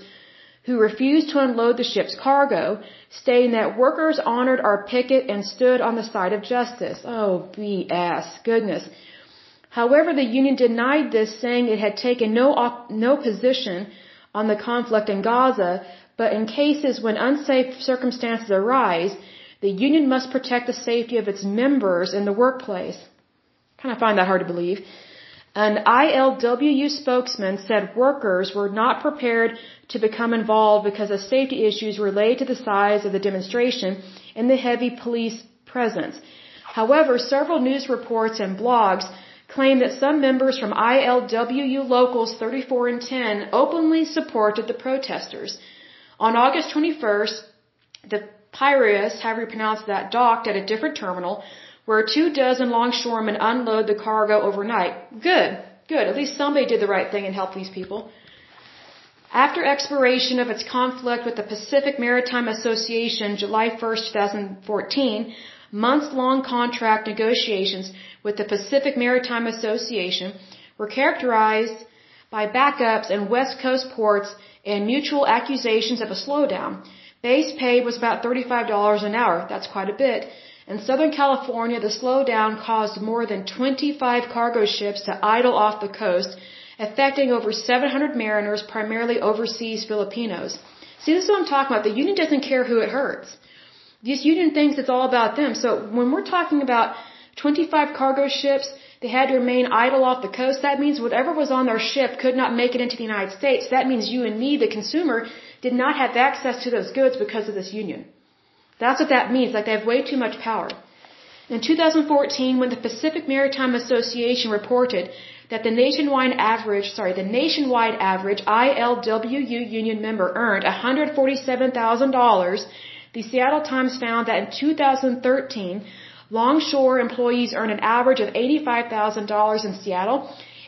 who refused to unload the ship's cargo, stating that workers honored our picket and stood on the side of justice. Oh, B S. Goodness. However, the union denied this, saying it had taken no op- no position on the conflict in Gaza, but in cases when unsafe circumstances arise, the union must protect the safety of its members in the workplace. Kind of find that hard to believe. An I L W U spokesman said workers were not prepared to become involved because of safety issues related to the size of the demonstration and the heavy police presence. However, several news reports and blogs claim that some members from I L W U Locals thirty-four and ten openly supported the protesters. On August twenty-first, the Piraeus, however you pronounce that, docked at a different terminal where two dozen longshoremen unload the cargo overnight. Good, good. At least somebody did the right thing and helped these people. After expiration of its conflict with the Pacific Maritime Association, July first, two thousand fourteen, months-long contract negotiations with the Pacific Maritime Association were characterized by backups in West Coast ports and mutual accusations of a slowdown. Base pay was about thirty-five dollars an hour. That's quite a bit. In Southern California, the slowdown caused more than twenty-five cargo ships to idle off the coast, affecting over seven hundred mariners, primarily overseas Filipinos. See, this is what I'm talking about. The union doesn't care who it hurts. This union thinks it's all about them. So when we're talking about twenty-five cargo ships, they had to remain idle off the coast. That means whatever was on their ship could not make it into the United States. That means you and me, the consumer, did not have access to those goods because of this union. That's what that means. Like, they have way too much power. In two thousand fourteen, when the Pacific Maritime Association reported that the nationwide average, sorry, the nationwide average I L W U union member earned one hundred forty-seven thousand dollars, the Seattle Times found that in two thousand thirteen, longshore employees earn an average of eighty-five thousand dollars in Seattle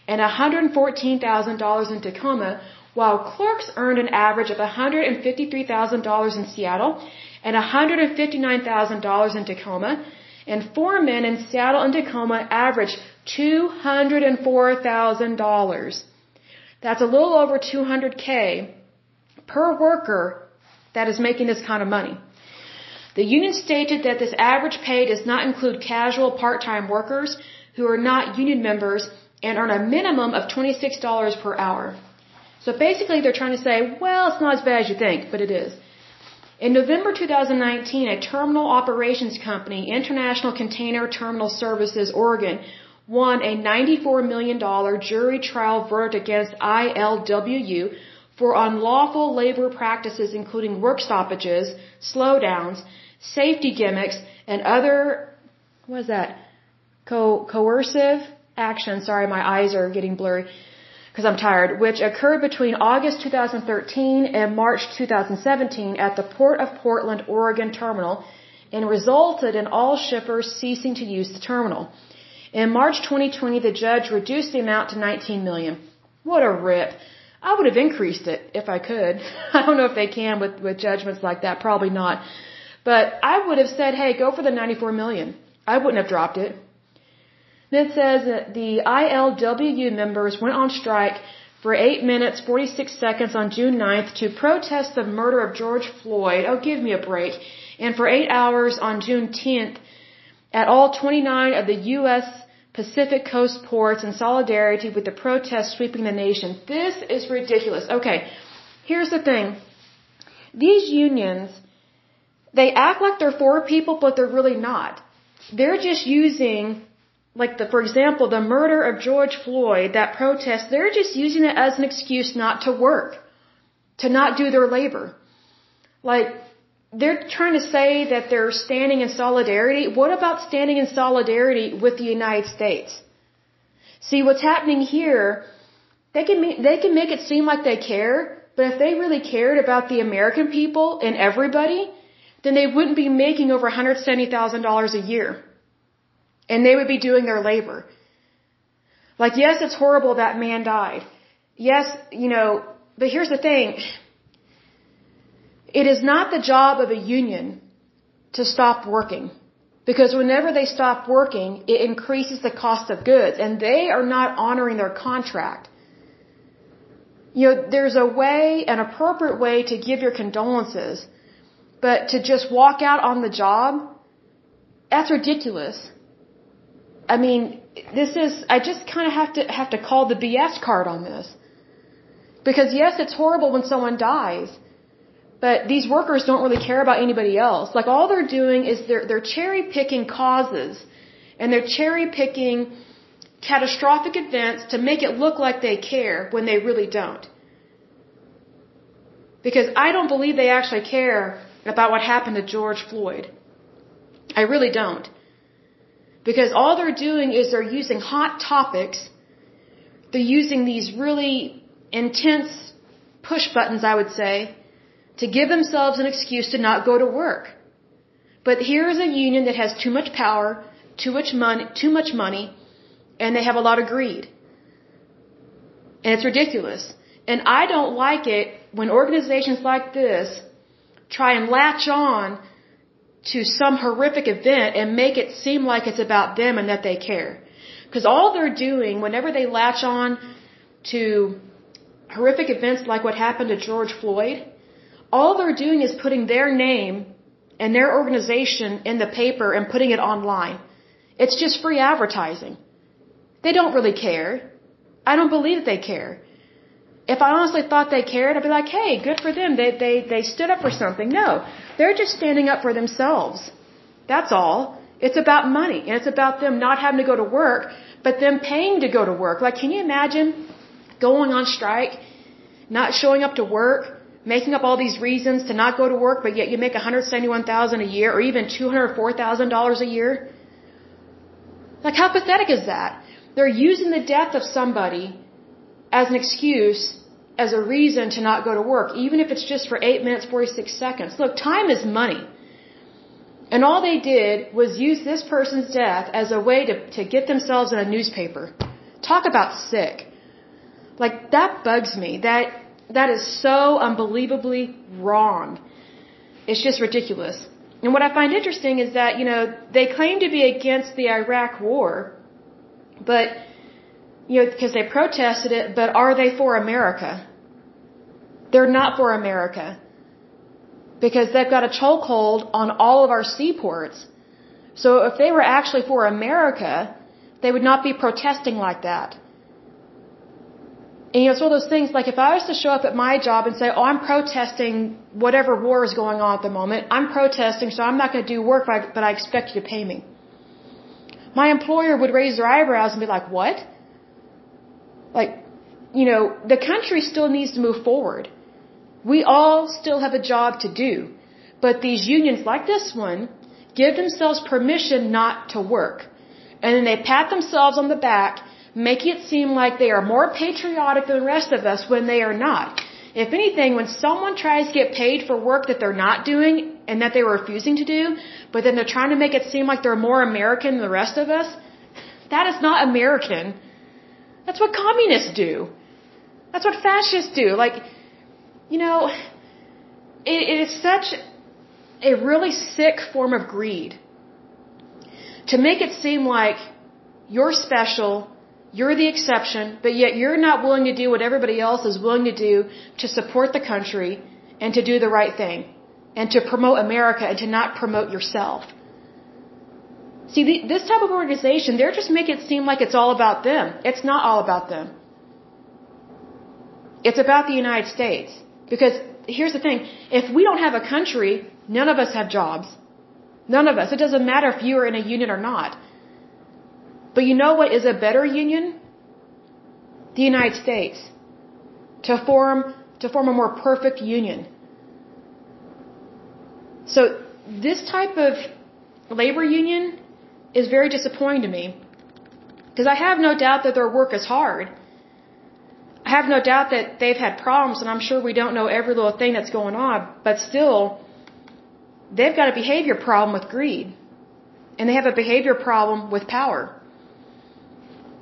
and one hundred fourteen thousand dollars in Tacoma, while clerks earned an average of one hundred fifty-three thousand dollars in Seattle and one hundred fifty-nine thousand dollars in Tacoma, and foremen in Seattle and Tacoma averaged two hundred four thousand dollars. That's a little over two hundred K per worker that is making this kind of money. The union stated that this average pay does not include casual part-time workers who are not union members and earn a minimum of twenty-six dollars per hour. So basically they're trying to say, well, it's not as bad as you think, but it is. In November two thousand nineteen, a terminal operations company, International Container Terminal Services, Oregon, won a ninety-four million dollars jury trial verdict against I L W U for unlawful labor practices including work stoppages, slowdowns, safety gimmicks, and other, what is that, Co- coercive actions. Sorry, my eyes are getting blurry because I'm tired, which occurred between August two thousand thirteen and March two thousand seventeen at the Port of Portland, Oregon terminal, and resulted in all shippers ceasing to use the terminal. In March twenty twenty, the judge reduced the amount to nineteen million dollars. What a rip. I would have increased it if I could. I don't know if they can with, with judgments like that. Probably not. But I would have said, hey, go for the ninety-four million dollars. I wouldn't have dropped it. Then it says that the I L W U members went on strike for eight minutes, forty-six seconds on June ninth to protest the murder of George Floyd. Oh, give me a break. And for eight hours on June tenth at all twenty-nine of the U S Pacific Coast ports in solidarity with the protests sweeping the nation. This is ridiculous. Okay, here's the thing. These unions, they act like they're for people, but they're really not. They're just using, like, the, for example, the murder of George Floyd, that protest, they're just using it as an excuse not to work, to not do their labor. Like, they're trying to say that they're standing in solidarity. What about standing in solidarity with the United States? See, what's happening here, they can make, they can make it seem like they care, but if they really cared about the American people and everybody, then they wouldn't be making over one hundred seventy thousand dollars a year. And they would be doing their labor. Like, yes, it's horrible that man died. Yes, you know, but here's the thing. It is not the job of a union to stop working, because whenever they stop working, it increases the cost of goods, and they are not honoring their contract. You know, there's a way, an appropriate way to give your condolences, but to just walk out on the job, that's ridiculous. I mean, this is, I just kind of have to, have to call the B S card on this, because yes, it's horrible when someone dies. But these workers don't really care about anybody else. Like, all they're doing is they're, they're cherry picking causes, and they're cherry picking catastrophic events to make it look like they care when they really don't. Because I don't believe they actually care about what happened to George Floyd. I really don't. Because all they're doing is they're using hot topics. They're using these really intense push buttons, I would say, to give themselves an excuse to not go to work. But here is a union that has too much power, too much money, too much money, and they have a lot of greed. And it's ridiculous. And I don't like it when organizations like this try and latch on to some horrific event and make it seem like it's about them and that they care. Because all they're doing, whenever they latch on to horrific events like what happened to George Floyd, all they're doing is putting their name and their organization in the paper and putting it online. It's just free advertising. They don't really care. I don't believe that they care. If I honestly thought they cared, I'd be like, hey, good for them. They, they, they stood up for something. No, they're just standing up for themselves. That's all. It's about money, and it's about them not having to go to work, but them paying to go to work. Like, can you imagine going on strike, not showing up to work, making up all these reasons to not go to work, but yet you make one hundred seventy-one thousand dollars a year or even two hundred four thousand dollars a year? Like, how pathetic is that? They're using the death of somebody as an excuse, as a reason to not go to work, even if it's just for eight minutes, forty-six seconds. Look, time is money. And all they did was use this person's death as a way to, to get themselves in a newspaper. Talk about sick. Like, that bugs me. That, that is so unbelievably wrong. It's just ridiculous. And what I find interesting is that, you know, they claim to be against the Iraq war, but you know, because they protested it, but are they for America? They're not for America. Because they've got a chokehold on all of our seaports. So if they were actually for America, they would not be protesting like that. And you know, it's one of those things, like if I was to show up at my job and say, oh, I'm protesting whatever war is going on at the moment. I'm protesting, so I'm not going to do work, but I, but I expect you to pay me. My employer would raise their eyebrows and be like, what? Like, you know, the country still needs to move forward. We all still have a job to do. But these unions like this one give themselves permission not to work. And then they pat themselves on the back, making it seem like they are more patriotic than the rest of us when they are not. If anything, when someone tries to get paid for work that they're not doing and that they were refusing to do, but then they're trying to make it seem like they're more American than the rest of us, that is not American. That's what communists do. That's what fascists do. Like, you know, it, it is such a really sick form of greed to make it seem like you're special, you're the exception, but yet you're not willing to do what everybody else is willing to do to support the country and to do the right thing and to promote America and to not promote yourself. See, the, this type of organization, they're just making it seem like it's all about them. It's not all about them. It's about the United States. Because here's the thing. If we don't have a country, none of us have jobs. None of us. It doesn't matter if you are in a union or not. But you know what is a better union? The United States. To form, to form a more perfect union. So this type of labor union is very disappointing to me, because I have no doubt that their work is hard. I have no doubt that they've had problems, and I'm sure we don't know every little thing that's going on, but still, they've got a behavior problem with greed, and they have a behavior problem with power.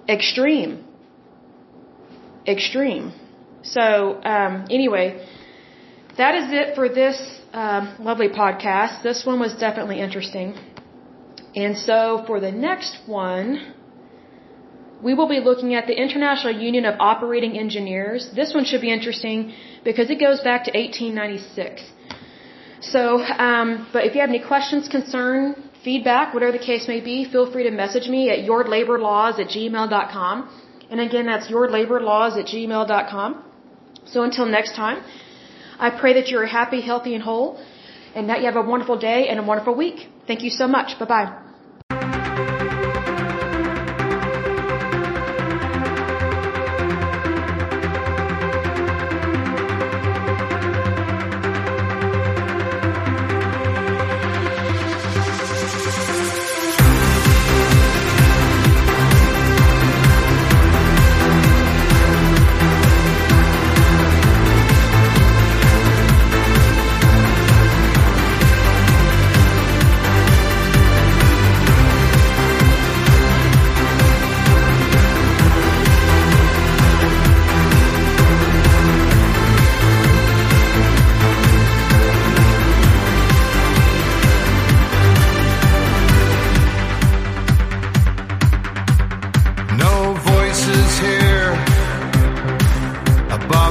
Extreme. Extreme. So, um, anyway, that is it for this um, lovely podcast. This one was definitely interesting. And so for the next one, we will be looking at the International Union of Operating Engineers. This one should be interesting because it goes back to eighteen ninety-six. So, um, but if you have any questions, concern, feedback, whatever the case may be, feel free to message me at your labor laws at gmail dot com. And again, that's your labor laws at gmail dot com. So until next time, I pray that you are happy, healthy, and whole, and that you have a wonderful day and a wonderful week. Thank you so much. Bye-bye.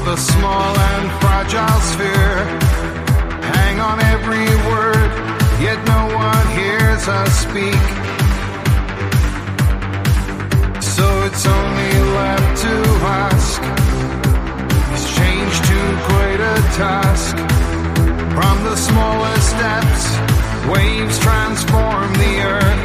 the small and fragile sphere. Hang on every word, yet no one hears us speak. So it's only left to ask, is change too great a task? From the smallest depths, waves transform the earth.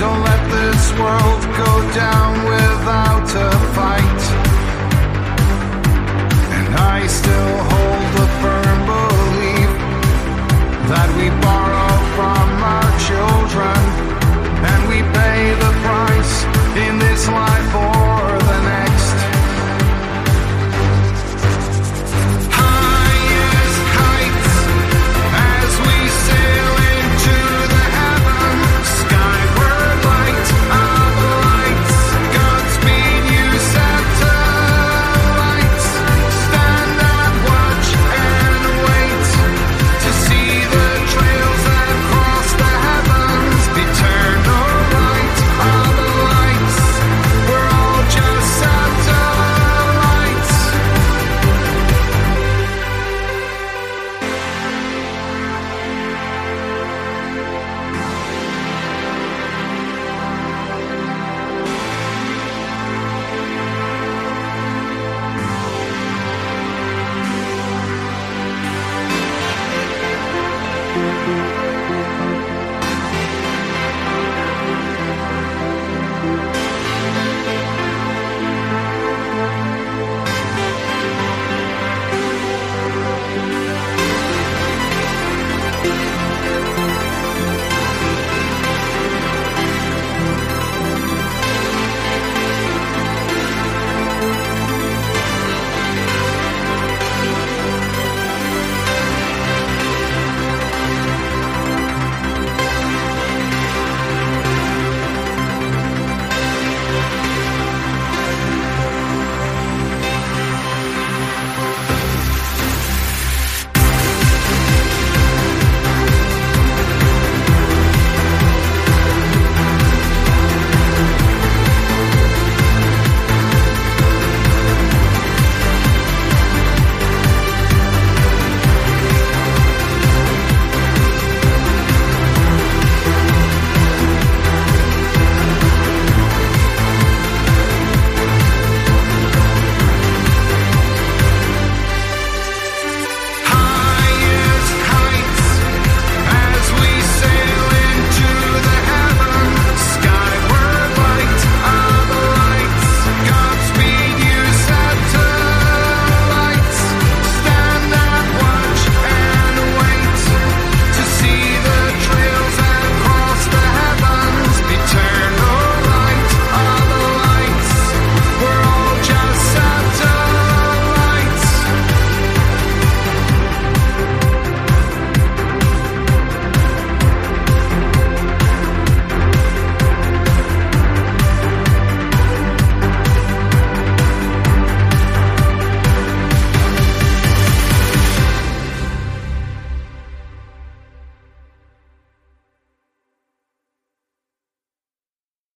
Don't let this world go down without a